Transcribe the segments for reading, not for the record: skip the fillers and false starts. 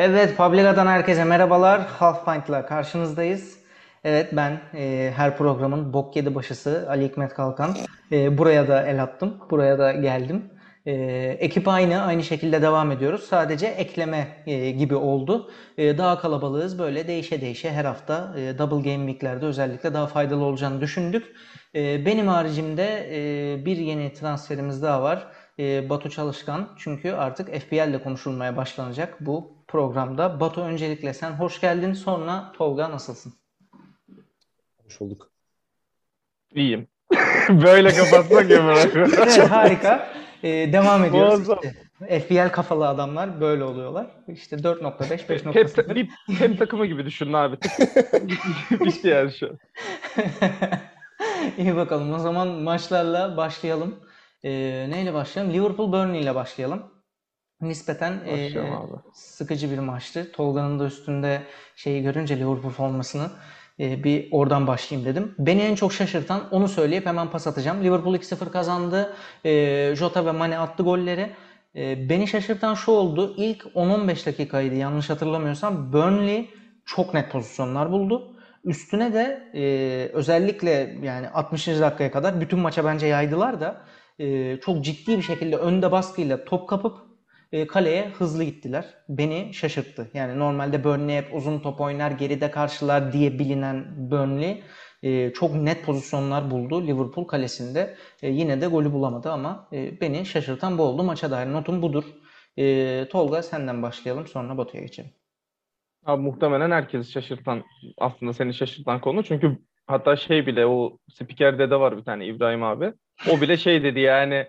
Evet, Publica'dan herkese merhabalar. Half Pint'la karşınızdayız. Evet, ben her programın bok yedi başısı Ali Hikmet Kalkan. Buraya da el attım. Buraya da geldim. Ekip aynı şekilde devam ediyoruz. Sadece ekleme gibi oldu. Daha kalabalığız. Böyle değişe her hafta Double Game Week'lerde özellikle daha faydalı olacağını düşündük. Benim haricimde bir yeni transferimiz daha var. Batu Çalışkan. Çünkü artık FPL ile konuşulmaya başlanacak bu programda. Batu, öncelikle sen hoş geldin. Sonra Tolga, nasılsın? Hoş bulduk. İyiyim. Böyle kapatmak ya bırakıyorum. Evet, harika. Devam ediyoruz. İşte, FPL kafalı adamlar böyle oluyorlar. İşte 4.5, 5.0. Hep takımı gibi düşünün abi. Bir şey yani şu an. İyi bakalım. O zaman maçlarla başlayalım. Neyle başlayalım? Liverpool Burnley ile başlayalım. Nispeten sıkıcı bir maçtı. Tolga'nın da üstünde şeyi görünce Liverpool formasını bir oradan başlayayım dedim. Beni en çok şaşırtan, onu söyleyip hemen pas atacağım. Liverpool 2-0 kazandı. Jota ve Mane attı golleri. Beni şaşırtan şu oldu. İlk 10-15 dakikaydı yanlış hatırlamıyorsam. Burnley çok net pozisyonlar buldu. Üstüne de özellikle yani 60. dakikaya kadar bütün maça bence yaydılar da çok ciddi bir şekilde önde baskıyla top kapıp kaleye hızlı gittiler. Beni şaşırttı. Yani normalde Burnley hep uzun top oynar, geride karşılar diye bilinen Burnley çok net pozisyonlar buldu Liverpool kalesinde. Yine de golü bulamadı ama beni şaşırtan bu oldu. Maça dair notum budur. Tolga, senden başlayalım, sonra Batu'ya geçelim. Abi, muhtemelen herkesi şaşırtan, aslında seni şaşırtan konu. Çünkü hatta şey bile, o spikerde de var bir tane İbrahim abi. O bile şey dedi yani,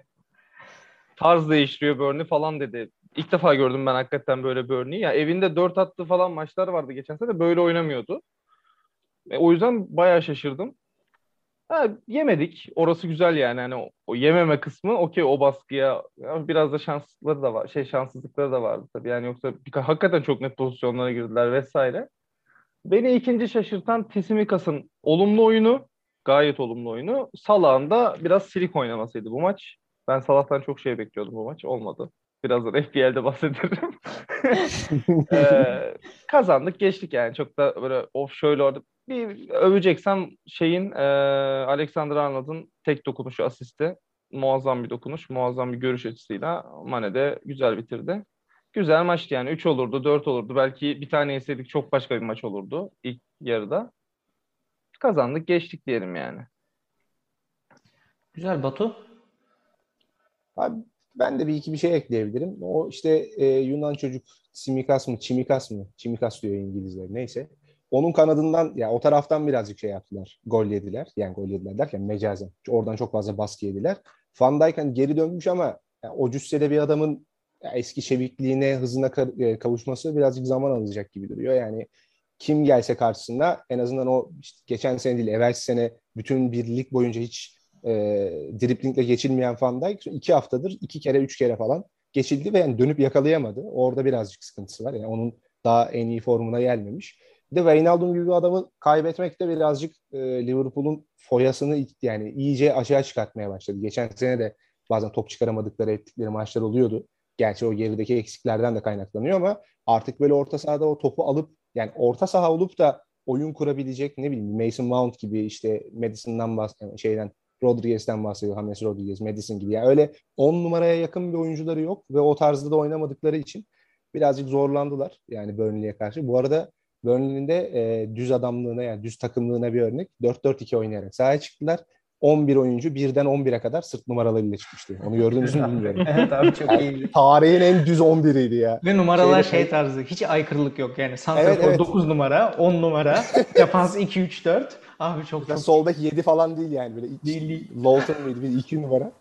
tarz değiştiriyor Burnley falan dedi. İlk defa gördüm ben hakikaten böyle Burnley'i. Ya evinde 4 attığı falan maçlar vardı geçen sene, böyle oynamıyordu. O yüzden bayağı şaşırdım. Ha, yemedik. Orası güzel yani. Hani o yememe kısmı okey, o baskıya. Ya biraz da şansları da var. Şanssızlıkları da vardı tabii. Yani yoksa hakikaten çok net pozisyonlara girdiler vesaire. Beni ikinci şaşırtan Tsimikas'ın olumlu oyunu, gayet olumlu oyunu. Salah'ın da biraz silik oynamasıydı bu maç. Ben Salah'tan çok şey bekliyordum bu maç. Olmadı. Birazdan FPL'de bahsederim. Kazandık, geçtik yani. Çok da böyle of şöyle orada. Bir öveceksem şeyin, Alexander Arnold'un tek dokunuşu, asisti. Muazzam bir dokunuş. Muazzam bir görüş açısıyla Mane de güzel bitirdi. Güzel maçtı yani. 3 olurdu, 4 olurdu. Belki bir tane yeseydik çok başka bir maç olurdu ilk yarıda. Kazandık, geçtik diyelim yani. Güzel. Batu? Abi, ben de bir şey ekleyebilirim. O işte Yunan çocuk Tsimikas mı? Tsimikas diyor İngilizler. Neyse. Onun kanadından, ya o taraftan birazcık şey yaptılar. Gol yediler. Yani gol yediler derken mecazen. Oradan çok fazla baskı yediler. Van Dijk hani geri dönmüş ama yani, o cüssede bir adamın eski çevikliğine, hızına kavuşması birazcık zaman alacak gibi duruyor. Yani kim gelse karşısında en azından o işte, geçen sene değil, evvelsi sene bütün bir lig boyunca hiç driplingle geçilmeyen Van Dijk 2 haftadır 2 kere 3 kere falan geçildi ve yani dönüp yakalayamadı. Orada birazcık sıkıntısı var. Yani onun daha en iyi formuna gelmemiş. Bir de Wijnaldum gibi bir adamı kaybetmek de birazcık Liverpool'un foyasını yani iyice aşağı çıkartmaya başladı. Geçen sene de bazen top çıkaramadıkları, ettikleri maçlar oluyordu. Gerçi o gerideki eksiklerden de kaynaklanıyor ama artık böyle orta sahada o topu alıp yani orta saha olup da oyun kurabilecek, ne bileyim, Mason Mount gibi, işte Madison'dan Rodriguez'den bahsediyor. James Rodriguez, Madison gibi. Yani öyle 10 numaraya yakın bir oyuncuları yok ve o tarzda da oynamadıkları için birazcık zorlandılar yani Burnley'e karşı. Bu arada Burnley'in de düz adamlığına, yani düz takımlığına bir örnek. 4-4-2 oynayarak sahaya çıktılar. 11 oyuncu birden 11'e kadar sırt numaralarıyla çıkmıştı. Onu gördünüz mü bilmiyorum. Evet abi, çok yani iyiydi. Tarihin en düz 11'iydi ya. Ve numaralar şey tarzı. Hiç aykırılık yok yani. Santrafor evet. 9 numara, 10 numara. Defans 2-3-4. Abi çok da soldaki 7 falan değil yani. Böyle Lawton mıydı? 2 numara.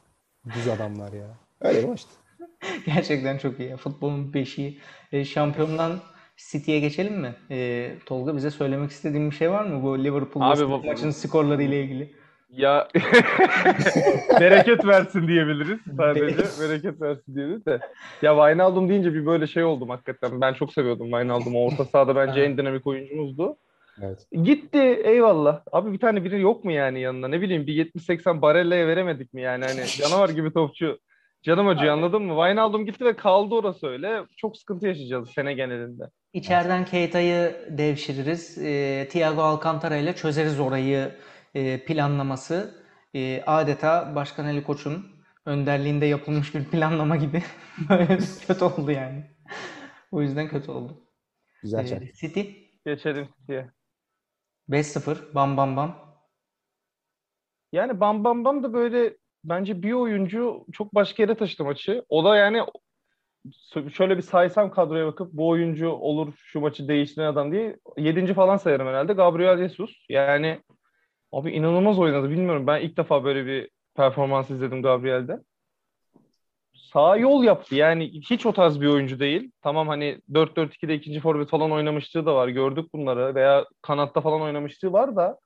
Düz adamlar ya. Öyle mi işte? Gerçekten çok iyi. Futbolun beşiği. Şampiyondan City'ye geçelim mi? Tolga, bize söylemek istediğin bir şey var mı? Bu Liverpool maçın skorları ile ilgili. Ya bereket versin diyebiliriz sadece. Bereket versin diyebiliriz de. Ya Wijnaldum deyince bir böyle şey oldum hakikaten. Ben çok seviyordum Wijnaldum'u. Orta sahada bence en dinamik oyuncumuzdu. Evet. Gitti, eyvallah. Abi bir tane biri yok mu yani yanına? Ne bileyim, bir 70-80 Barella'ya veremedik mi yani? Hani canavar gibi topçu. Canım acıyor, anladın mı? Wijnaldum gitti ve kaldı orası öyle. Çok sıkıntı yaşayacağız sene genelinde. İçeriden Keita'yı devşiririz. Thiago Alcantara ile çözeriz orayı planlaması. Adeta Başkan Ali Koç'un önderliğinde yapılmış bir planlama gibi. Böyle kötü oldu yani. O yüzden kötü oldu. Güzel şey. City. Geçelim City'ye. 5-0. Bam bam bam. Yani bam bam bam da böyle bence bir oyuncu çok başka yere taşıdı maçı. O da yani şöyle bir saysam kadroya bakıp bu oyuncu olur şu maçı değiştiren adam diye 7. falan sayarım herhalde. Gabriel Jesus. Yani abi inanılmaz oynadı. Bilmiyorum, ben ilk defa böyle bir performans izledim Gabriel'de. Sağa yol yaptı. Yani hiç o tarz bir oyuncu değil. Tamam, hani 4-4-2'de 2. forvet falan oynamışlığı da var. Gördük bunları. Veya kanatta falan oynamışlığı var da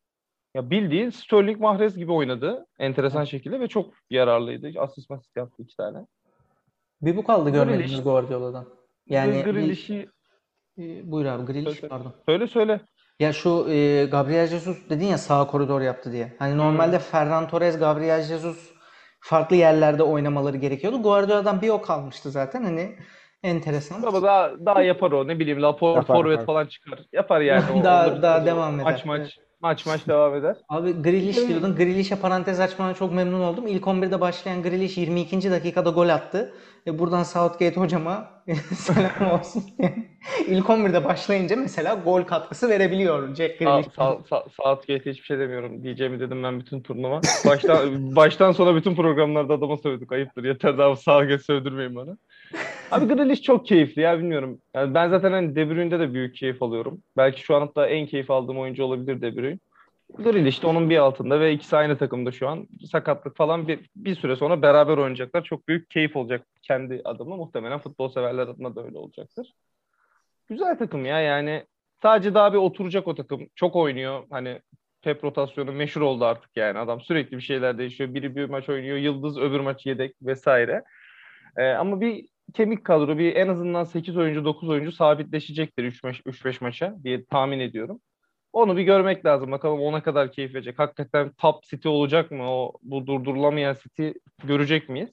ya bildiğin Sterling Mahrez gibi oynadı. Enteresan şekilde ve çok yararlıydı. Asist yaptı 2 tane. Bir bu kaldı görmediğimiz Guardiola'dan. Yani Grealish'i... Buyur abi, Grealish pardon. Söyle. Ya şu Gabriel Jesus dedin ya, sağ koridor yaptı diye. Hani normalde Ferran Torres, Gabriel Jesus farklı yerlerde oynamaları gerekiyordu. Guardiola'dan bir o kalmıştı zaten, hani enteresan. Ama daha yapar o, ne bileyim, Laporte forvet falan çıkar. Yapar yani. daha devam eder. Maç devam eder. Abi Grealish diyordun. Grealish'e parantez açmana çok memnun oldum. İlk 11'de başlayan Grealish 22. dakikada gol attı. Buradan Southgate hocama selam olsun. İlk 11'de başlayınca mesela gol katkısı verebiliyor Jack Grealish. Southgate'e hiçbir şey demiyorum. Diyeceğimi dedim ben bütün turnuva. Baştan sona bütün programlarda adama sövdük. Ayıptır. Yeter daha Southgate sövdürmeyin bana. Abi Grealish çok keyifli ya, bilmiyorum. Yani ben zaten hani De Bruyne'de de büyük keyif alıyorum. Belki şu an hatta en keyif aldığım oyuncu olabilir De Bruyne. Grealish de onun bir altında ve ikisi aynı takımda şu an. Sakatlık falan bir süre sonra beraber oynayacaklar. Çok büyük keyif olacak kendi adına. Muhtemelen futbol severler adına da öyle olacaktır. Güzel takım ya yani. Sadece daha bir oturacak o takım. Çok oynuyor. Hani Pep rotasyonu meşhur oldu artık yani. Adam sürekli bir şeyler değişiyor. Biri bir maç oynuyor. Yıldız öbür maç yedek vesaire. Ama bir kemik kadro, bir en azından 8 oyuncu 9 oyuncu sabitleşecektir 3-5 maça diye tahmin ediyorum. Onu bir görmek lazım. Bakalım ona kadar keyif verecek. Hakikaten top City olacak mı? Bu durdurulamayan City görecek miyiz?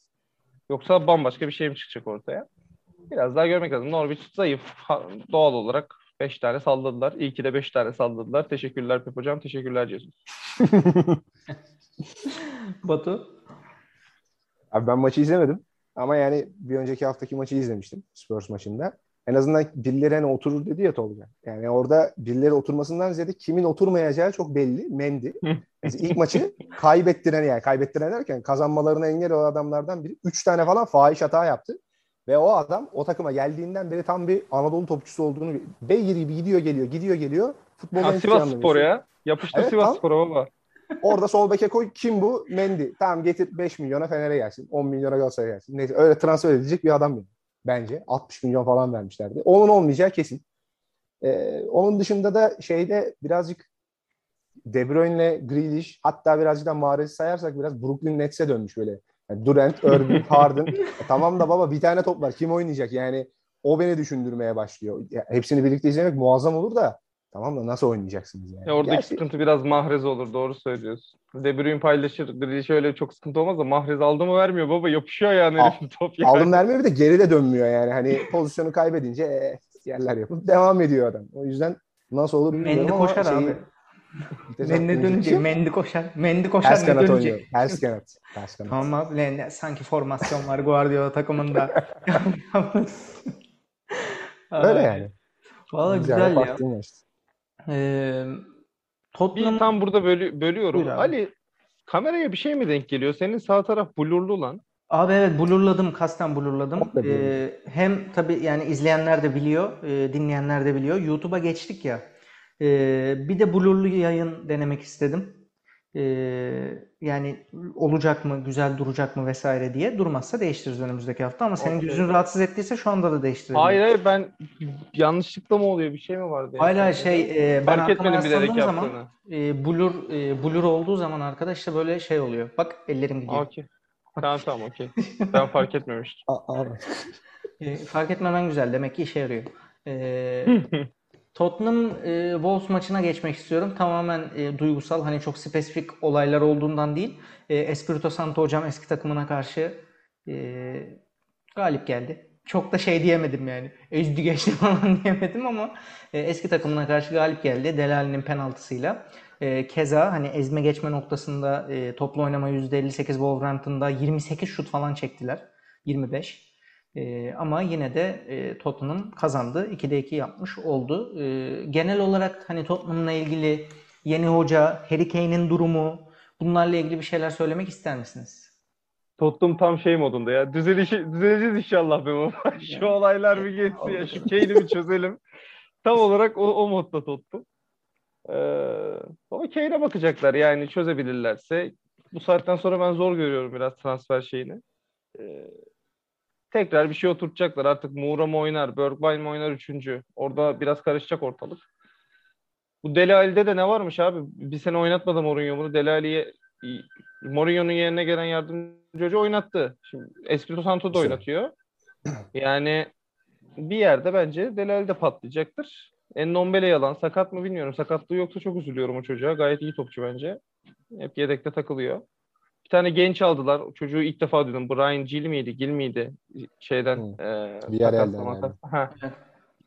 Yoksa bambaşka bir şey mi çıkacak ortaya? Biraz daha görmek lazım. Norwich zayıf. Doğal olarak 5 tane salladılar. İyi ki de 5 tane salladılar. Teşekkürler Pep hocam. Teşekkürler Jesus. Batu? Abi ben maçı izlemedim. Ama yani bir önceki haftaki maçı izlemiştim. Spurs maçında. En azından birileri hani oturur dedi ya Tolga. Yani orada birileri oturmasından ziyade kimin oturmayacağı çok belli. Mendy. İlk maçı kaybettiren derken kazanmalarına engel olan adamlardan biri. 3 tane falan fahiş hata yaptı. Ve o adam o takıma geldiğinden beri tam bir Anadolu topçusu olduğunu beygir gibi gidiyor geliyor. Futboldan Sivas Spor ya. Yapıştı evet, Sivas Spor'a baba. Orada sol beke koy. Kim bu? Mendy. Tamam, getir 5 milyona Fener'e gelsin. 10 milyona Galatasaray'a gelsin. Neyse, öyle transfer edilecek bir adam benim. Bence 60 milyon falan vermişlerdi. Onun olmayacağı kesin. Onun dışında da şeyde birazcık De Bruyne'le Grealish, hatta birazcık da Mahrez'i sayarsak biraz Brooklyn Nets'e dönmüş böyle. Yani Durant, Irving, Harden. Tamam da baba bir tane top var. Kim oynayacak? Yani o beni düşündürmeye başlıyor. Ya, hepsini birlikte izlemek muazzam olur da tamam da nasıl oynayacaksınız yani? Oradaki sıkıntı biraz Mahrez olur. Doğru söylüyorsun. De Bruyne paylaşır. Grealish öyle çok sıkıntı olmaz da Mahrez aldı mı vermiyor baba. Yapışıyor yani herifin top. Yani. Aldım vermiyor, bir de geri de dönmüyor yani. Hani pozisyonu kaybedince yerler yapıp devam ediyor adam. O yüzden nasıl olur bilmiyorum Mendy ama koşar abi. Mendy koşar. Ters kanat oynuyor. Ters kanat. Tamam abi. Sanki formasyon var Guardiola takımında. Öyle yani. Valla güzel ya. Tottenham... Bir tam burada bölüyorum. Ali, kameraya bir şey mi denk geliyor? Senin sağ taraf blurlu lan. Abi evet, blurladım. Kasten blurladım. Hem tabii yani izleyenler de biliyor, dinleyenler de biliyor. YouTube'a geçtik ya. Bir de blurlu yayın denemek istedim. Yani olacak mı, güzel duracak mı vesaire diye. Durmazsa değiştiririz önümüzdeki hafta ama senin gözünü rahatsız ettiyse şu anda da değiştirelim. Hayır, ben yanlışlıkla mı oluyor, bir şey mi vardı? Yani? Hala ben arkama rastladığım zaman blur olduğu zaman arkadaş işte böyle şey oluyor. Bak ellerim gidiyor. Okay. Tamam okey. Ben fark etmemiştim. Fark etmemen güzel, demek ki işe yarıyor. Tottenham Wolves maçına geçmek istiyorum. Tamamen duygusal, hani çok spesifik olaylar olduğundan değil. Espirito Santo hocam eski takımına karşı galip geldi. Çok da şey diyemedim yani. Üzdü geçti falan diyemedim ama eski takımına karşı galip geldi. Delali'nin penaltısıyla. Keza hani ezme geçme noktasında toplu oynama %58 Wolverhampton'da 28 şut falan çektiler. 25. Ama yine de Tottenham kazandı. 2'de 2 yapmış oldu. Genel olarak hani Tottenham'la ilgili yeni hoca, Harry Kane'in durumu, bunlarla ilgili bir şeyler söylemek ister misiniz? Tottenham tam şey modunda ya. Düzeleceğiz inşallah be baba. Şu olaylar bir geçsin ya. Şu Kane'i bir çözelim. Tam olarak o modda Tottenham. Ama Kane'e bakacaklar yani, çözebilirlerse. Bu saatten sonra ben zor görüyorum biraz transfer şeyini. Tekrar bir şey oturtacaklar. Artık Moura mı oynar, Bergwijn mi oynar üçüncü? Orada biraz karışacak ortalık. Bu Dele Alli'de de ne varmış abi? Bir sene oynatmadı Mourinho bunu. Dele Alli'ye Mourinho'nun yerine gelen yardımcı hoca oynattı. Şimdi Espirito Santo da oynatıyor. Yani bir yerde bence Dele Alli de patlayacaktır. Endombele yalan. Sakat mı bilmiyorum. Sakatlığı yoksa çok üzülüyorum o çocuğa. Gayet iyi topçu bence. Hep yedekte takılıyor. Bir tane genç aldılar. Çocuğu ilk defa duydum. Brian Gil miydi? Şeyden. Villarreal'den. Yani.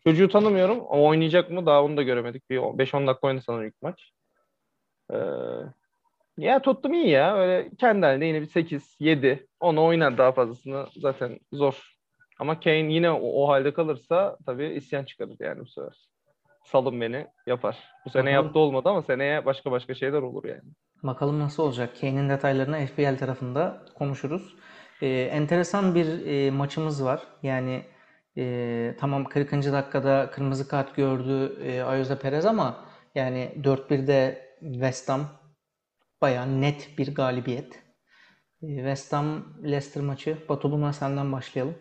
Çocuğu tanımıyorum. O oynayacak mı? Daha onu da göremedik. Bir 5-10 dakika oynadı sanırım ilk maç. Ya Tottenham iyi ya. Öyle kendi halinde yine bir 8, 7, 10 oynar, daha fazlasını zaten zor. Ama Kane yine o halde kalırsa tabii isyan çıkarır yani bu sefer. Salın beni yapar. Bu sene yaptı olmadı ama seneye başka şeyler olur yani. Bakalım nasıl olacak? Kane'in detaylarını FPL tarafında konuşuruz. Enteresan bir maçımız var. Yani tamam 40. dakikada kırmızı kart gördü Ayoze Perez ama yani 4-1'de West Ham bayağı net bir galibiyet. West Ham Leicester maçı. Batu, bunlar senden başlayalım.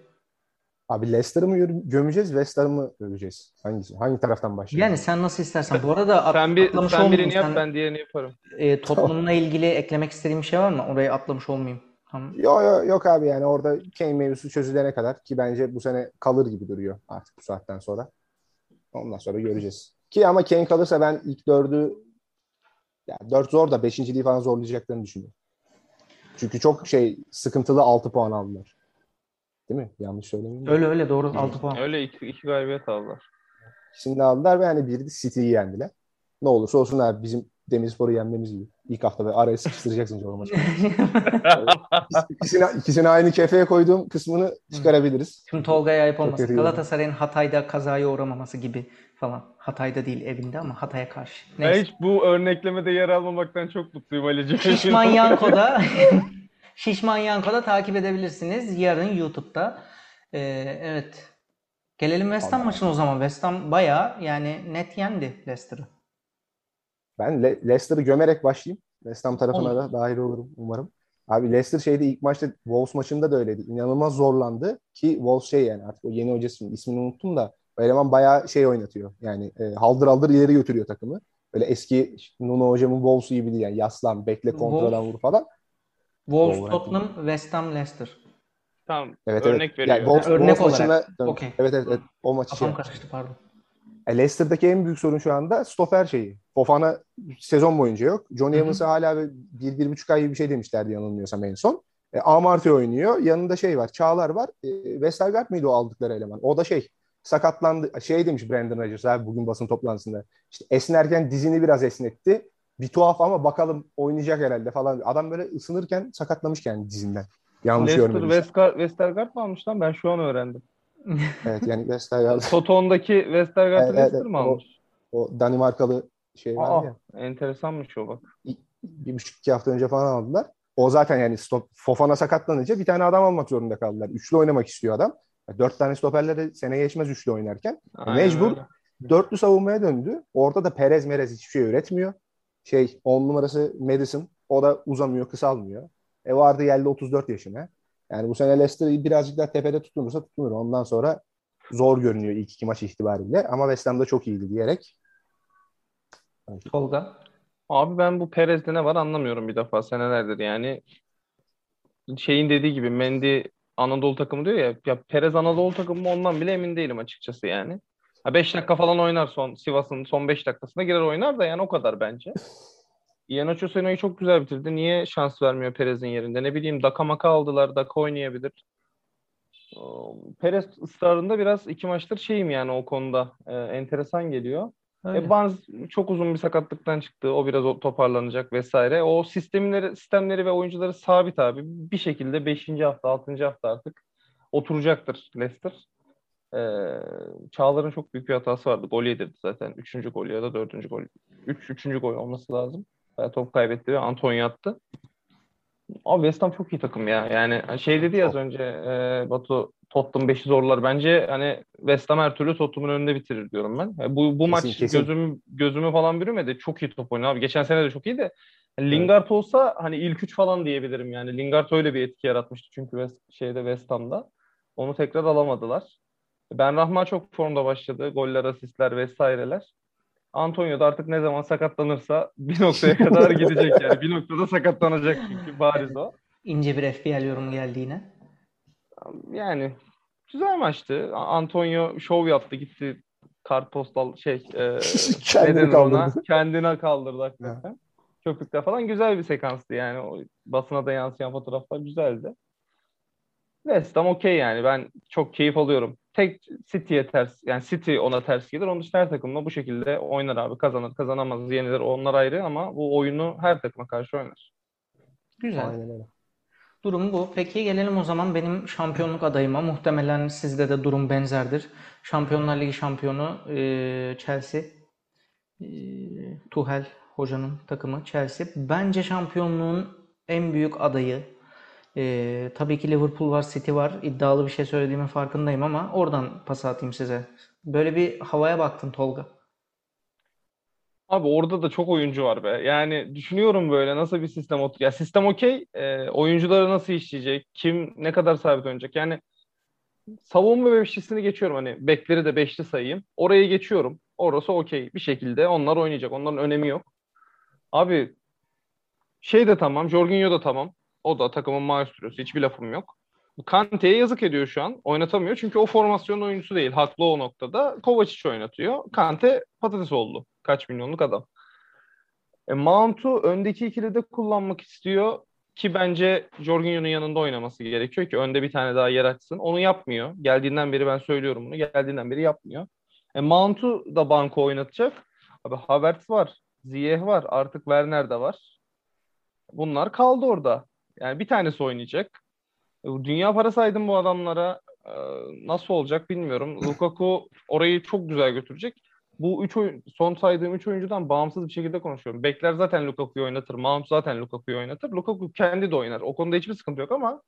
Abi Leicester'ı mı gömeceğiz, West Ham'ı mı öveceğiz? Hangi taraftan başlayalım? Yani sen nasıl istersen. Bu arada sen birini yap, ben diğerini yaparım. Toplumla ilgili eklemek istediğim bir şey var mı? Orayı atlamış olmayayım. Tamam. Yok abi, yani orada Kane mevzusu çözülene kadar ki bence bu sene kalır gibi duruyor artık bu saatten sonra. Ondan sonra göreceğiz. Ki ama Kane kalırsa ben ilk 4'ü, yani 4 zor da 5.liği falan zorlayacaklarını düşünüyorum. Çünkü çok sıkıntılı 6 puan aldılar. Değil mi? Yanlış söylemiyorum. Öyle doğru. 6 puan. Öyle 2 galibiyet aldılar. Şimdi aldılar ve hani bir de City'yi yendiler. Ne olursa olsun abi, bizim Demirspor'u yenmemiz gibi. İlk hafta böyle araya sıkıştıracaksın canım maçı. İkisini aynı kefeye koyduğum kısmını çıkarabiliriz. Şimdi Tolga'ya ayıp olmasın. Galatasaray'ın Hatay'da kazaya uğramaması gibi falan. Hatay'da değil, evinde ama Hatay'a karşı. Neyse. Hiç bu örneklemede yer almamaktan çok mutluyum Ali'ciğim. Şişman Yanko'da takip edebilirsiniz. Yarın YouTube'da. Evet. Gelelim West Ham maçına o zaman. West Ham bayağı yani net yendi Leicester'ı. Ben Leicester'ı gömerek başlayayım. West Ham tarafına da dahil olurum umarım. Abi Leicester ilk maçta Wolves maçında da öyleydi. İnanılmaz zorlandı ki Wolves yani artık o yeni hocasının ismini unuttum da o eleman bayağı oynatıyor. Yani haldır haldır ileri götürüyor takımı. Böyle eski Nuno hocamın Wolves'u gibi değil yani. Yaslan, bekle, kontrol vur falan. Wolves, Tottenham, West Ham, Leicester. Tamam. Evet, örnek veriyor. Yani Wolves maçına okay. Evet. O maçı Kafam karıştı, pardon. Leicester'daki en büyük sorun şu anda stoper Fofana sezon boyunca yok. Johnny Evans'a hala 1-1,5 ay gibi bir şey demişlerdi yanılmıyorsam en son. Amartey oynuyor. Yanında var. Çağlar var. Westergaard mıydı o aldıkları eleman? O da sakatlandı. Demiş Brandon Rodgers abi bugün basın toplantısında. Esnerken dizini biraz esnetti. Bir tuhaf ama bakalım oynayacak herhalde falan. Adam böyle ısınırken sakatlamış kendini dizinden. Yanlış görmedim. Westergaard mı almış lan? Ben şu an öğrendim. Evet yani Westergaard. Soton'daki Westergaard'ı Leicester mi almış? O Danimarkalı vardı ya. Enteresanmış o bak. 1,5-2 hafta önce falan aldılar. O zaten yani Fofana sakatlanınca bir tane adam almak zorunda kaldılar. Üçlü oynamak istiyor adam. 4 tane stoperle de seneye geçmez üçlü oynarken. Aynen, mecbur öyle. Dörtlü savunmaya döndü. Orada da Perez Merez hiçbir şey üretmiyor. 10 numarası Madison. O da uzamıyor, kısalmıyor. Vardı geldi 34 yaşına. Yani bu sene Leicester'ı birazcık daha tepede tutunur. Ondan sonra zor görünüyor ilk iki maç itibariyle. Ama West Ham'da çok iyiydi diyerek. Tolga. Abi ben bu Perez'de ne var anlamıyorum bir defa senelerdir yani. Dediği gibi Mendy Anadolu takımı diyor ya Perez Anadolu takımı ondan bile emin değilim açıkçası yani. 5 dakika falan oynar Sivas'ın son 5 dakikasına girer oynar da yani o kadar bence. Iheanacho Seno'yu çok güzel bitirdi. Niye şans vermiyor Perez'in yerinde? Ne bileyim Daka aldılar. Daka oynayabilir. Perez ısrarında biraz iki maçtır şeyim yani o konuda enteresan geliyor. Barnes çok uzun bir sakatlıktan çıktı. O biraz toparlanacak vesaire. O sistemleri ve oyuncuları sabit abi. Bir şekilde 5. hafta, 6. hafta artık oturacaktır Leicester. Çağlar'ın çok büyük bir hatası vardı. Gol yedirdi zaten. 3. gol ya da 4. gol. 3. gol olması lazım. Top kaybetti ve Antonio attı. Abi West Ham çok iyi takım ya. Yani şey dedi ya az önce Batu, Tottenham 5'i zorlar. Bence hani West Ham her türlü Tottenham'ın önünde bitirir diyorum ben. Bu maç kesin. Gözümü falan bürümedi. Çok iyi top oynadı abi. Geçen sene de çok iyi de. Lingard olsa hani ilk 3 falan diyebilirim yani. Lingard öyle bir etki yaratmıştı çünkü West Ham'da. Onu tekrar alamadılar. Benrahma çok formda başladı. Goller, asistler vesaireler. Antonio da artık ne zaman sakatlanırsa bir noktaya kadar gidecek yani. Bir noktada sakatlanacak çünkü bariz o. İnce bir FPL yorum geldi yine. Yani güzel maçtı. Antonio şov yaptı, gitti kartpostal kendine kaldırdı hakikaten. Köpükte falan güzel bir sekanstı yani. O basına da yansıyan fotoğraflar güzeldi. West Ham okey yani. Ben çok keyif alıyorum. Tek City'ye ters, yani City ona ters gelir. Onun dışında her takımla bu şekilde oynar abi. Kazanır, kazanamaz, yenilir. Onlar ayrı ama bu oyunu her takıma karşı oynar. Güzel. Aynen öyle. Durum bu. Peki gelelim o zaman benim şampiyonluk adayıma. Muhtemelen sizde de durum benzerdir. Şampiyonlar Ligi şampiyonu Chelsea. Tuchel hocanın takımı Chelsea. Bence şampiyonluğun en büyük adayı. Tabii ki Liverpool var, City var. İddialı bir şey söylediğimin farkındayım ama oradan pas atayım size. Böyle bir havaya baktın Tolga. Abi orada da çok oyuncu var be. Yani düşünüyorum böyle nasıl bir sistem otur. Ya sistem okey. Oyuncuları nasıl işleyecek? Kim ne kadar sabit oynayacak? Yani savunma beşlisini geçiyorum. Hani bekleri de beşli sayayım. Oraya geçiyorum. Orası okey. Bir şekilde onlar oynayacak. Onların önemi yok. Abi şey de tamam. Jorginho da tamam. O da takımın maestrosu. Hiçbir lafım yok. Kante'ye yazık ediyor şu an. Oynatamıyor. Çünkü o formasyonun oyuncusu değil. Haklı o noktada. Kovacic oynatıyor. Kante patates oldu. Kaç milyonluk adam. Mount'u öndeki ikili de kullanmak istiyor. Ki bence Jorginho'nun yanında oynaması gerekiyor ki önde bir tane daha yer açsın. Onu yapmıyor. Geldiğinden beri ben söylüyorum bunu. Geldiğinden beri yapmıyor. Mount'u da banko oynatacak. Abi Havertz var. Ziyech var. Artık Werner de var. Bunlar kaldı orada. Yani bir tanesi oynayacak. Dünya para saydım bu adamlara. Nasıl olacak bilmiyorum. Lukaku orayı çok güzel götürecek. Bu son saydığım 3 oyuncudan bağımsız bir şekilde konuşuyorum. Bekler zaten Lukaku'yu oynatır. Mount zaten Lukaku'yu oynatır. Lukaku kendi de oynar. O konuda hiçbir sıkıntı yok ama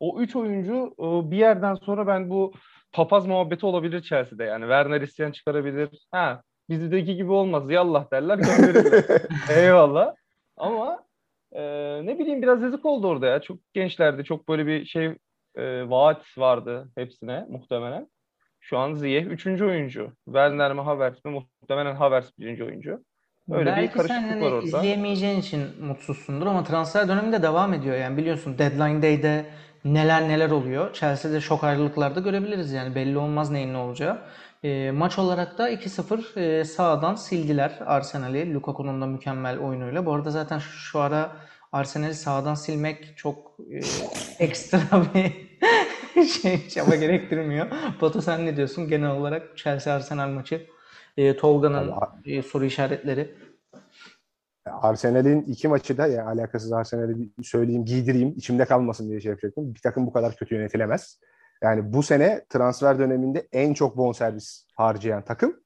o 3 oyuncu bir yerden sonra ben bu papaz muhabbeti olabilir Chelsea'de. Yani Werner isyan çıkarabilir. Ha, bizdeki gibi olmaz. Yallah derler. Eyvallah. Ama ne bileyim biraz yazık oldu orada ya. Çok gençlerdi. Çok böyle bir vaat vardı hepsine muhtemelen. Şu an Ziyech 3. oyuncu. Werner mi Havertz mi? Muhtemelen Havertz 1. oyuncu. Öyle belki bir karışıklık var orada. Belki sen izleyemeyeceğin için mutsuzsundur ama transfer dönemi de devam ediyor. Yani biliyorsun Deadline Day'de neler oluyor. Chelsea'de şok ayrılıklarda görebiliriz yani. Belli olmaz neyin ne olacağı. Maç olarak da 2-0 sağdan sildiler Arsenal'i. Lukaku'nun da mükemmel oyunuyla. Bu arada zaten şu ara Arsenal'i sağdan silmek çok ekstra bir çaba gerektirmiyor. Batu sen ne diyorsun? Genel olarak Chelsea-Arsenal maçı. Tolga'nın soru işaretleri. Arsenal'in iki maçı da ya, alakasız Arsenal'i söyleyeyim, giydireyim, içimde kalmasın diye şey yapacaktım. Bir takım bu kadar kötü yönetilemez. Yani bu sene transfer döneminde en çok bonservis harcayan takım.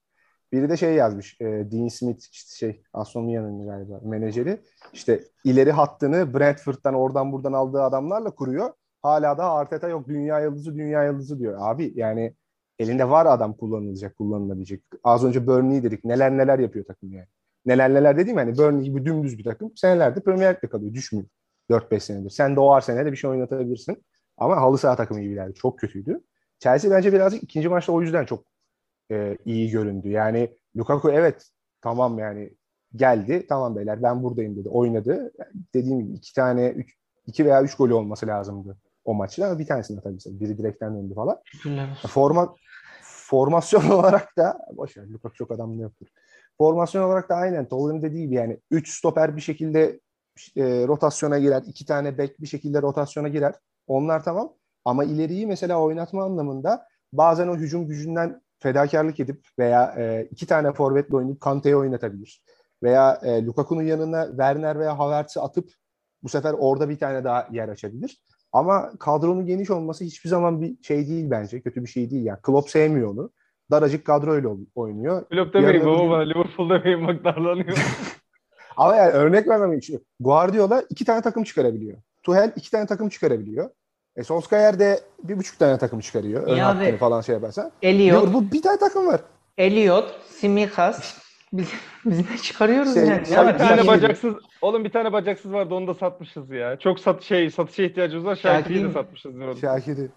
Biri de şey yazmış. Dean Smith Aston Villa'nın galiba menajeri. İşte ileri hattını Brentford'dan oradan buradan aldığı adamlarla kuruyor. Hala da Arteta yok dünya yıldızı diyor. Abi yani elinde var adam kullanılabilecek. Az önce Burnley dedik. Neler yapıyor takım yani. Neler dediğim yani Burnley gibi dümdüz bir takım. Senelerde Premier League'de kalıyor. Düşmüyor. 4-5 senedir. Sen de o Arsenal'de bir şey oynatabilirsin. Ama halı saha takımı gibilerdi. Çok kötüydü. Chelsea bence birazcık ikinci maçta o yüzden çok iyi göründü. Yani Lukaku evet tamam yani geldi. Tamam beyler ben buradayım dedi. Oynadı. Dediğim gibi 2 veya 3 golü olması lazımdı o maçta. Ama bir tanesini atabilse. Biri direkten döndü falan. Formasyon olarak da boşver Lukaku çok adamını yaptı. Formasyon olarak da aynen Tolga'nın dediği gibi yani 3 stoper bir şekilde rotasyona girer. 2 tane bek bir şekilde rotasyona girer. Onlar tamam. Ama ileriyi mesela oynatma anlamında bazen o hücum gücünden fedakarlık edip veya iki tane forvetle oynayıp Kante'yi oynatabilir. Veya Lukaku'nun yanına Werner veya Havertz'i atıp bu sefer orada bir tane daha yer açabilir. Ama kadronun geniş olması hiçbir zaman bir şey değil bence. Kötü bir şey değil. Yani Klopp sevmiyor onu. Daracık kadroyla oynuyor. Klopp demeyin baba. Liverpool demeyin bak darlanıyor. Ama yani örnek vermem için. Guardiola 2 tane takım çıkarabiliyor. Tuchel 2 tane takım çıkarabiliyor. Solskjaer de 1,5 tane takım çıkarıyor. Ön hattını falan şey yaparsan. Elliot. Bu bir tane takım var. Elliot, Tsimikas. Biz ne çıkarıyoruz yani? Ya bir tane bacaksız, oğlum bir tane bacaksız vardı onu da satmışız ya. Çok satışa ihtiyacımız var. Şakir'i de satmışız. Şakir'i.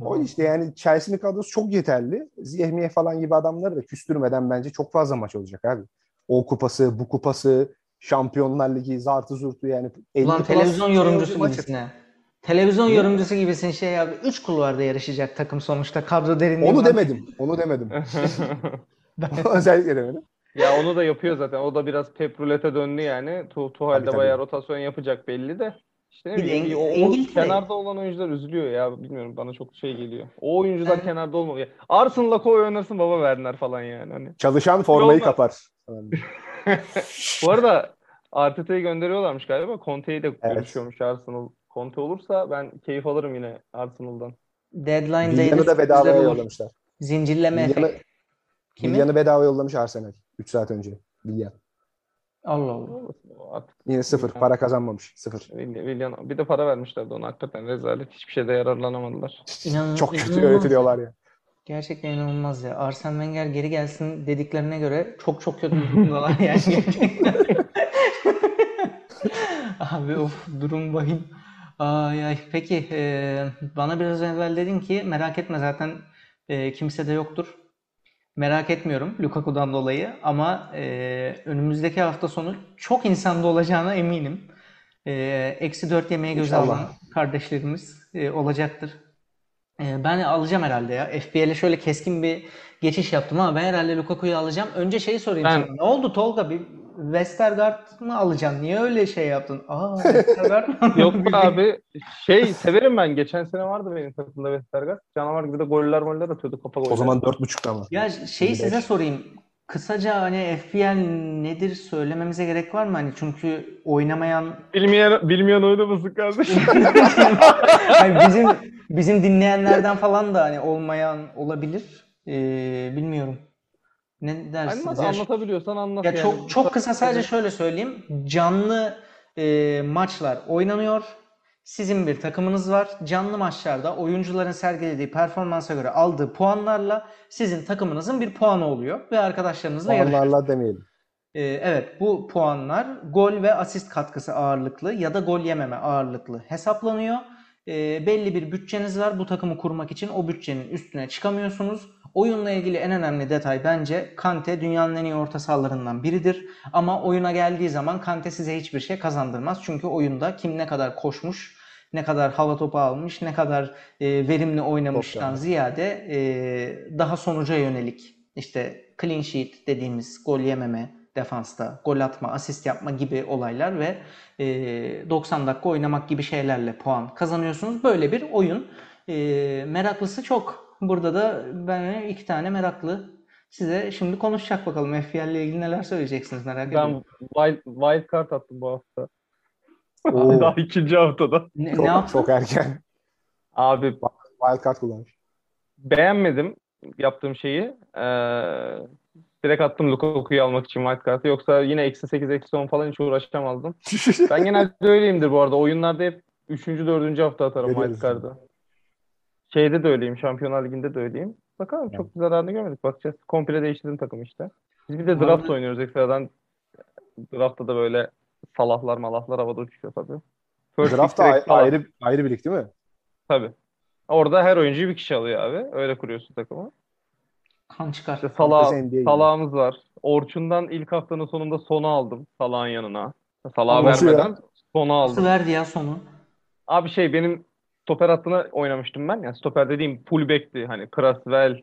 O işte yani Chelsea'nin kadrosu çok yeterli. Ziyech falan gibi adamları da küstürmeden bence çok fazla maç olacak abi. O kupası, bu kupası, Şampiyonlar Ligi, zartı zurtu yani. Ulan televizyon yorumcusu gibisine. Televizyon yorumcusu gibisin şey abi. 3 kulvarda yarışacak takım sonuçta. Kadro derinliği. Onu demedim. Özellikle demedim. Ya onu da yapıyor zaten. O da biraz Pep rulete döndü yani. Tuhal'de bayağı rotasyon yapacak belli de. İşte kenarda olan oyuncular üzülüyor ya. Bilmiyorum bana çok şey geliyor. O oyuncular kenarda olmalı. Arsenal'la koy oynarsın baba Werner falan yani. Hani çalışan formayı kapar. Bu arada Arteta'yı gönderiyorlarmış galiba. Conte'yi de konuşuyormuş Arsenal. Conte olursa ben keyif alırım yine Arsenal'dan. Deadline'da da bedavaya yollamışlar. Zincirleme efekti. Bilyan'ı bedava yollamış Arsenal. 3 saat önce. Bilyan. Allah Allah. Yine sıfır. Para kazanmamış. Sıfır. Bilyan. Bir de para vermişlerdi ona. Hakikaten rezalet. Hiçbir şeyde yararlanamadılar. Çok kötü öğretiliyorlar ya. Gerçekten inanılmaz ya. Arsene Wenger geri gelsin dediklerine göre çok kötü durumdalar yani. Abi durum vahim. Peki bana biraz evvel dedin ki merak etme zaten kimse de yoktur. Merak etmiyorum Lukaku'dan dolayı ama önümüzdeki hafta sonu çok insanda olacağına eminim. -4 yemeğe göz alan kardeşlerimiz olacaktır. Ben alacağım herhalde ya. FPL'e şöyle keskin bir geçiş yaptım ama ben herhalde Lukaku'yu alacağım. Önce şeyi sorayım sana. Ne oldu Tolga? Bir Westergaard mı alacaksın? Niye öyle şey yaptın? Westergaard mı? Yok abi. Severim ben. Geçen sene vardı benim takımda Westergaard. Canavar gibi de goller atıyordu. Kafa goller. O zaman 4.5'ta mı? Ya size sorayım. Kısaca hani FPL nedir söylememize gerek var mı? Hani çünkü oynamayan... Bilmeyen oynamasın kardeşim. Yani bizim dinleyenlerden falan da hani olmayan olabilir. Bilmiyorum. Ne dersiniz? Anlat, anlatabiliyorsan anlat. Ya yani. Çok kısa sadece şöyle söyleyeyim. Canlı maçlar oynanıyor. Sizin bir takımınız var. Canlı maçlarda oyuncuların sergilediği performansa göre aldığı puanlarla sizin takımınızın bir puanı oluyor. Ve arkadaşlarınızla yarışıyorsunuz. Puanlarla demeyelim. Evet bu puanlar gol ve asist katkısı ağırlıklı ya da gol yememe ağırlıklı hesaplanıyor. Belli bir bütçeniz var. Bu takımı kurmak için o bütçenin üstüne çıkamıyorsunuz. Oyunla ilgili en önemli detay bence Kante dünyanın en iyi orta sahalarından biridir. Ama oyuna geldiği zaman Kante size hiçbir şey kazandırmaz. Çünkü oyunda kim ne kadar koşmuş, ne kadar hava topu almış, ne kadar verimli oynamıştan ziyade daha sonuca yönelik. İşte clean sheet dediğimiz gol yememe, defansta gol atma, asist yapma gibi olaylar ve 90 dakika oynamak gibi şeylerle puan kazanıyorsunuz. Böyle bir oyun. Meraklısı çok. Burada da ben 2 tane meraklı size şimdi konuşacak bakalım. FPL ile ilgili neler söyleyeceksiniz merak ediyorum. Ben wildcard attım bu hafta. Daha 2. haftada. Ne yaptın? Çok erken. Abi wildcard kullanmış. Beğenmedim yaptığım şeyi. Direkt attım Lukaku'yu almak için wildcard'ı. Yoksa yine -8, -10 falan hiç uğraşamazdım. Ben genelde öyleyimdir bu arada. Oyunlarda hep 3. 4. hafta atarım wildcard'ı. Şeyde de öyleyim. Şampiyonlar Ligi'nde de öyleyim. Bakalım yani. Çok zararını görmedik. Bakacağız. Komple değiştirdim takım işte. Biz bir de draft oynuyoruz ekstradan. Draft'ta da böyle salahlar malahlar havada uçuşuyor tabii. Draft'ta ayrı bir lig değil mi? Tabii. Orada her oyuncuyu bir kişi alıyor abi. Öyle kuruyorsun takımı. Kan çıkar. İşte Salah'ımız var. Orçun'dan ilk haftanın sonunda sonu aldım. Salah'ın yanına. Salah'a vermeden sonu aldım. Nasıl verdi ya sonu? Abi benim stoper hattına oynamıştım ben. Yani stoper dediğim full back'ti. Hani Krasvel,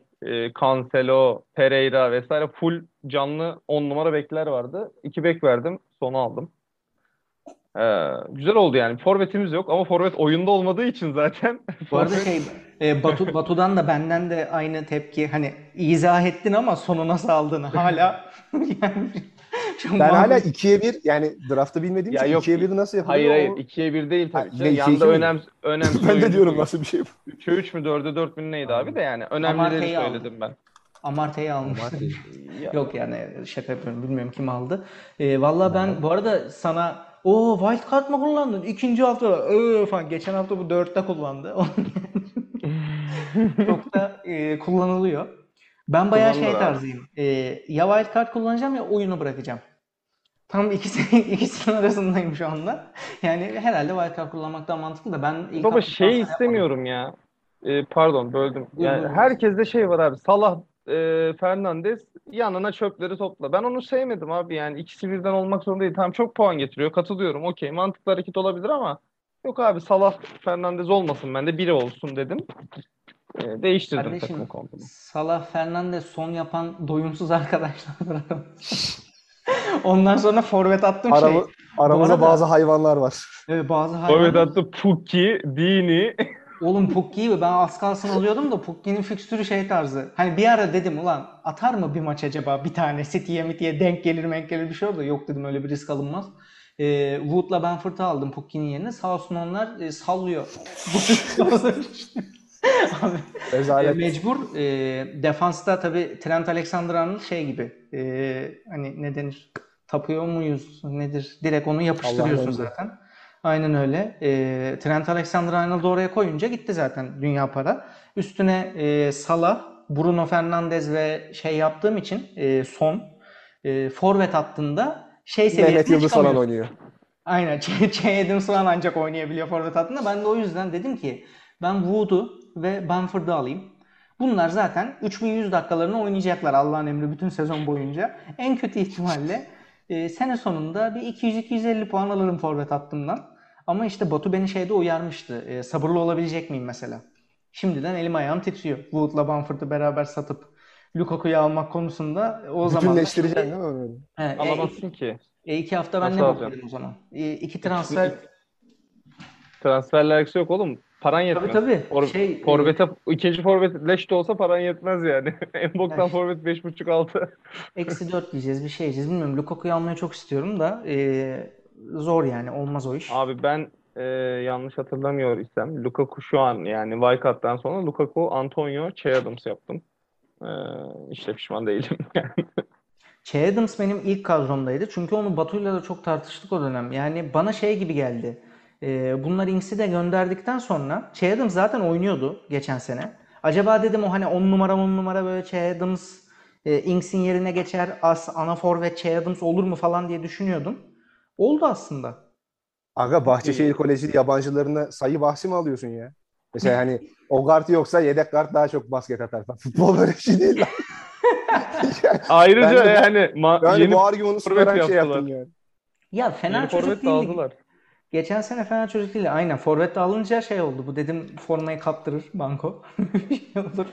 Cancelo, Pereira vesaire full canlı 10 numara back'ler vardı. 2 back verdim. Sonu aldım. Güzel oldu yani. Forvetimiz yok ama forvet oyunda olmadığı için zaten. Bu arada Batu'dan da benden de aynı tepki. Hani izah ettin ama sonuna saldın hala. Yani ben hala 2'ye 1 yani draft'ta bilmediğim için ya 2'ye 1'i nasıl yapabilirim? Hayır 2'ye 1 değil tabii ki. Yanda önemsiz. Ben de diyorum nasıl bir şey bu. 3'e 3 mü 4'e 4 mü neydi abi de yani. Önemlileri söyledim ben. Amartey'i almıştı. Yok yani şaka yapıyorum. Bilmiyorum kim aldı. Valla ben bu arada sana wildcard mı kullandın? İkinci hafta falan. Geçen hafta bu 4'te kullandı. Çok da kullanılıyor. Ben bayağı tarzıyım. Ya wildcard kullanacağım ya oyunu bırakacağım. Tam ikisinin arasındayım şu anda. Yani herhalde wildcard kullanmak daha mantıklı da ben ilk baba şey istemiyorum yapmadım. Ya. Pardon böldüm. Yani herkeste şey var abi. Salah, Fernandez yanına çöpleri topla. Ben onu sevmedim abi yani ikisi birden olmak zorunda değil. Tam çok puan getiriyor. Katılıyorum. Okey. Mantıklı hareket olabilir ama yok abi Salah, Fernandez olmasın ben de biri olsun dedim. Değiştirdim kardeşim, takımı komple. Salah, Fernandez son yapan doyumsuz arkadaşlar. Ondan sonra forvet attım Aramızda bazı hayvanlar var. Evet bazı hayvanlar. Forvet attı Pukki, Dini. Oğlum Pukki'yi ben az kalsın alıyordum da Pukki'nin fikstürü tarzı. Hani bir ara dedim ulan atar mı bir maç acaba bir tane City'ye Mity'ye denk gelir bir şey oldu. Yok dedim öyle bir risk alınmaz. Wood'la ben Benford'u aldım Pukki'nin yerine. Sağ olsun onlar sallıyor. Abi, mecbur. Defansta tabii Trent Alexander-Arnold gibi. Hani ne denir? Tapıyor muyuz? Nedir? Direkt onu yapıştırıyorsun zaten. Aynen öyle. Trent Alexander-Arnold'u oraya koyunca gitti zaten dünya para. Üstüne Salah, Bruno Fernandes ve yaptığım için forvet hattında seviyesine çıkamıyor. Aynen. Edinson ancak oynayabiliyor forvet hattında. Ben de o yüzden dedim ki ben Wood'u ve Bamford'u alayım. Bunlar zaten 3100 dakikalarını oynayacaklar Allah'ın emri bütün sezon boyunca. En kötü ihtimalle sene sonunda bir 200-250 puan alırım forvet hattımdan. Ama işte Batu beni uyarmıştı. Sabırlı olabilecek miyim mesela? Şimdiden elim ayağım titriyor. Wood'la Bamford'u beraber satıp Lukaku'yu almak konusunda o zaman... Bütünleştireceksin değil mi öyle? Alamazsın ki. 2 hafta ben ne bakıyorum o zaman? 2 transfer... Transferler yok oğlum. Paran yetmez. Tabii. Forvete, ikinci forvet leş de olsa paran yetmez yani. En boktan yani. Forvet 5.5-6. -4 diyeceğiz bir diyeceğiz. Bilmiyorum. Lukaku'yu almayı çok istiyorum da zor yani. Olmaz o iş. Abi ben yanlış hatırlamıyor isem Lukaku şu an yani Wildcard'dan sonra Lukaku, Antonio, Che Adams yaptım. İşte pişman değilim yani. Che Adams benim ilk kadromdaydı. Çünkü onu Batu'yla da çok tartıştık o dönem. Yani bana gibi geldi. Bunlar Ings'i de gönderdikten sonra Che Adams zaten oynuyordu geçen sene. Acaba dedim o hani 10 numara böyle Che Adams Ings'in yerine geçer ana forvet Che Adams olur mu falan diye düşünüyordum. Oldu aslında. Aga Bahçeşehir Koleji yabancılarına sayı bahsi mi alıyorsun ya? Mesela hani o kart yoksa yedek kart daha çok basket atar. Futbol böyle değil lan. Ayrıca yani bu argümanı süperen yaptım yani. Ya fena yeni çocuk değildi. Geçen sene fena çocuk değil. Aynen. Forvet alınca oldu. Bu dedim formayı kaptırır banko. Olur.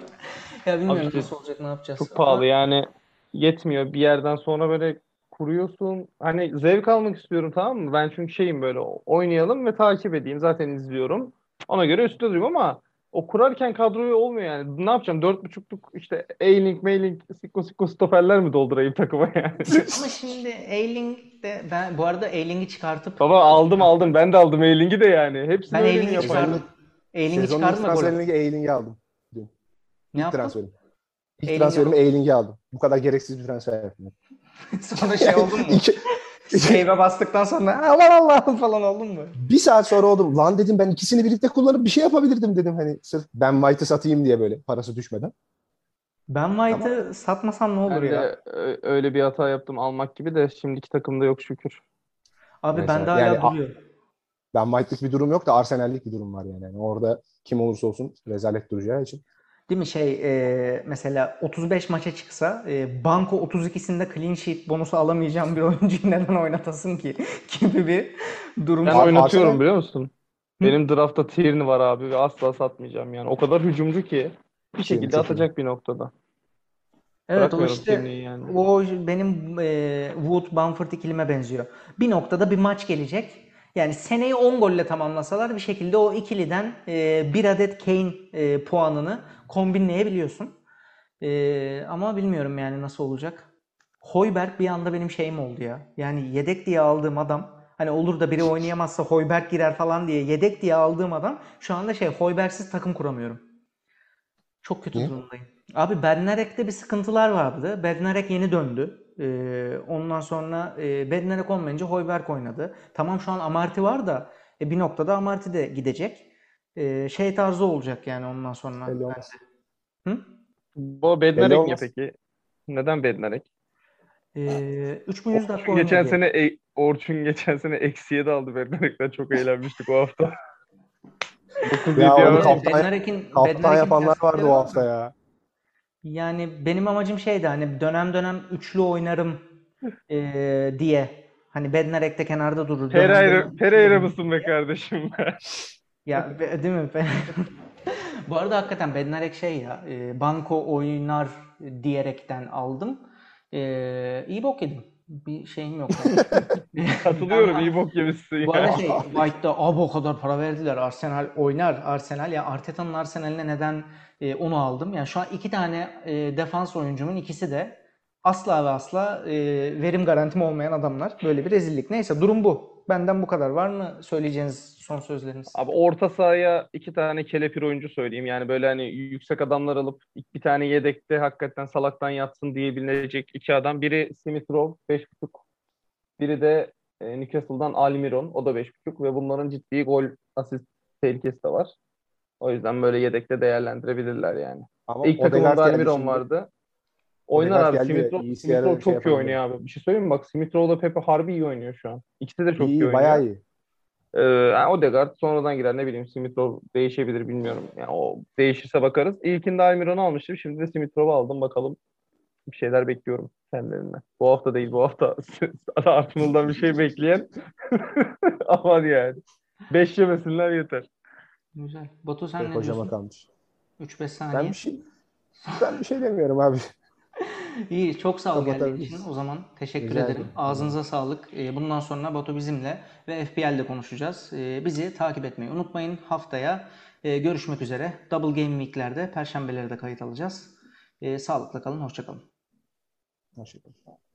Ya bilmiyorum nasıl olacak ne yapacağız. Çok pahalı yani yetmiyor. Bir yerden sonra böyle kuruyorsun. Hani zevk almak istiyorum tamam mı? Ben çünkü böyle oynayalım ve takip edeyim. Zaten izliyorum. Ona göre üstte duruyorum ama o kurarken kadroyu olmuyor yani. Ne yapacağım? 4.5'luk Eiling, Mailing, Sikko stoperler mi doldurayım takıma yani? Ama şimdi Eiling de ben bu arada Eiling'i çıkartıp... Baba aldım. Ben de aldım Eiling'i de yani. Hepsini ben Eiling'i çıkardım. Eiling'i çıkardım. Sezonun transferini Eiling'i aldım. Ne yaptın? İlk transferimi Eiling'i aldım. Bu kadar gereksiz bir transfer yaptım. Sonra oldu mu? Save'e bastıktan sonra Allah falan oldum mu? Bir saat sonra oldum. Lan dedim ben ikisini birlikte kullanıp bir şey yapabilirdim dedim. Hani sırf Ben White'ı satayım diye böyle parası düşmeden. Ben White'ı satmasam ne olur ya? Öyle bir hata yaptım almak gibi de şimdiki takımda yok şükür. Abi mesela, ben de hala duruyor. Ben White'lık bir durum yok da Arsenal'lik bir durum var yani. Orada kim olursa olsun rezalet duracağı için. Değil mi mesela 35 maça çıksa banko 32'sinde clean sheet bonusu alamayacağım bir oyuncuyu neden oynatasın ki gibi bir durum. Ben oynatıyorum biliyor musun? Benim draftta Tierney var abi ve asla satmayacağım yani. O kadar hücumcu ki bir şekilde atacak bir noktada. Evet o yani. O benim Wood Bamford ikilime benziyor. Bir noktada bir maç gelecek. Yani seneyi 10 golle tamamlasalar bir şekilde o ikiliden bir adet Kane puanını kombinleyebiliyorsun. Ama bilmiyorum yani nasıl olacak. Højbjerg bir anda benim şeyim oldu ya. Yani yedek diye aldığım adam, hani olur da biri oynayamazsa Højbjerg girer falan diye yedek diye aldığım adam şu anda Højbjerg'siz takım kuramıyorum. Çok kötü durumdayım. Abi Bednarek'te bir sıkıntılar vardı. Bednarek yeni döndü. Ondan sonra Bednarek olmayınca Højbjerg oynadı. Tamam şu an Amarty var da bir noktada Amarty de gidecek. Şey tarzı olacak yani ondan sonra. Bu Bednarek niye peki? Neden Bednarek? 3.100 dakika oynadı. Orçun geçen sene -7 aldı Bednarek'ten. Çok eğlenmiştik o hafta. Bednarek'in yapanlar vardı o hafta ya. Yani benim amacım hani dönem dönem üçlü oynarım diye. Hani Bednarek de kenarda durur. Pereira mısın be kardeşim? Ya değil mi? Bu arada hakikaten Bednarek banko oynar diyerekten aldım. İyi bok yedim. Bir şeyim yok. Katılıyorum, iyi bok yemişsin. Bu arada White'da abi o kadar para verdiler. Arsenal oynar. Arsenal ya Arteta'nın Arsenal'ine neden onu aldım. Yani şu an iki tane defans oyuncumun ikisi de asla ve asla verim garantim olmayan adamlar. Böyle bir rezillik. Neyse durum bu. Benden bu kadar. Var mı söyleyeceğiniz son sözleriniz? Abi orta sahaya iki tane kelepir oyuncu söyleyeyim. Yani böyle hani yüksek adamlar alıp bir tane yedekte hakikaten salaktan yatsın diyebilecek iki adam. Biri Smith Rowe 5.5. Biri de Newcastle'dan Almiron. O da 5.5 ve bunların ciddi gol asist tehlikesi de var. O yüzden böyle yedekte değerlendirebilirler yani. Ama İlk takımda Almiron vardı. Oynar abi. Smith Rowe çok iyi oynuyor abi. Bir şey söyleyeyim mi? Bak Smith Rowe da Pep'e harbi iyi oynuyor şu an. İkisi de çok iyi oynuyor. Bayağı iyi. Odegaard sonradan girer. Ne bileyim Smith Rowe değişebilir bilmiyorum. Yani o değişirse bakarız. İlkinde Almiron'u almıştım. Şimdi de Smith Rowe'u aldım. Bakalım bir şeyler bekliyorum kendilerinden. Bu hafta değil bu hafta. Arsenal'dan bir şey bekleyen. Aman yani. 5 yemesinler yeter. Güzel. Batu sen ne diyorsun? Kalmış. 3-5 saniye. Ben bir şey demiyorum abi. İyi, çok sağ ol geldiğin için. O zaman teşekkür ederim. Ağzınıza sağlık. Bundan sonra Batu bizimle ve FPL'de konuşacağız. Bizi takip etmeyi unutmayın. Haftaya görüşmek üzere. Double Game Week'lerde, perşembelerde kayıt alacağız. Sağlıkla kalın, hoşça kalın. Hoşça kalın.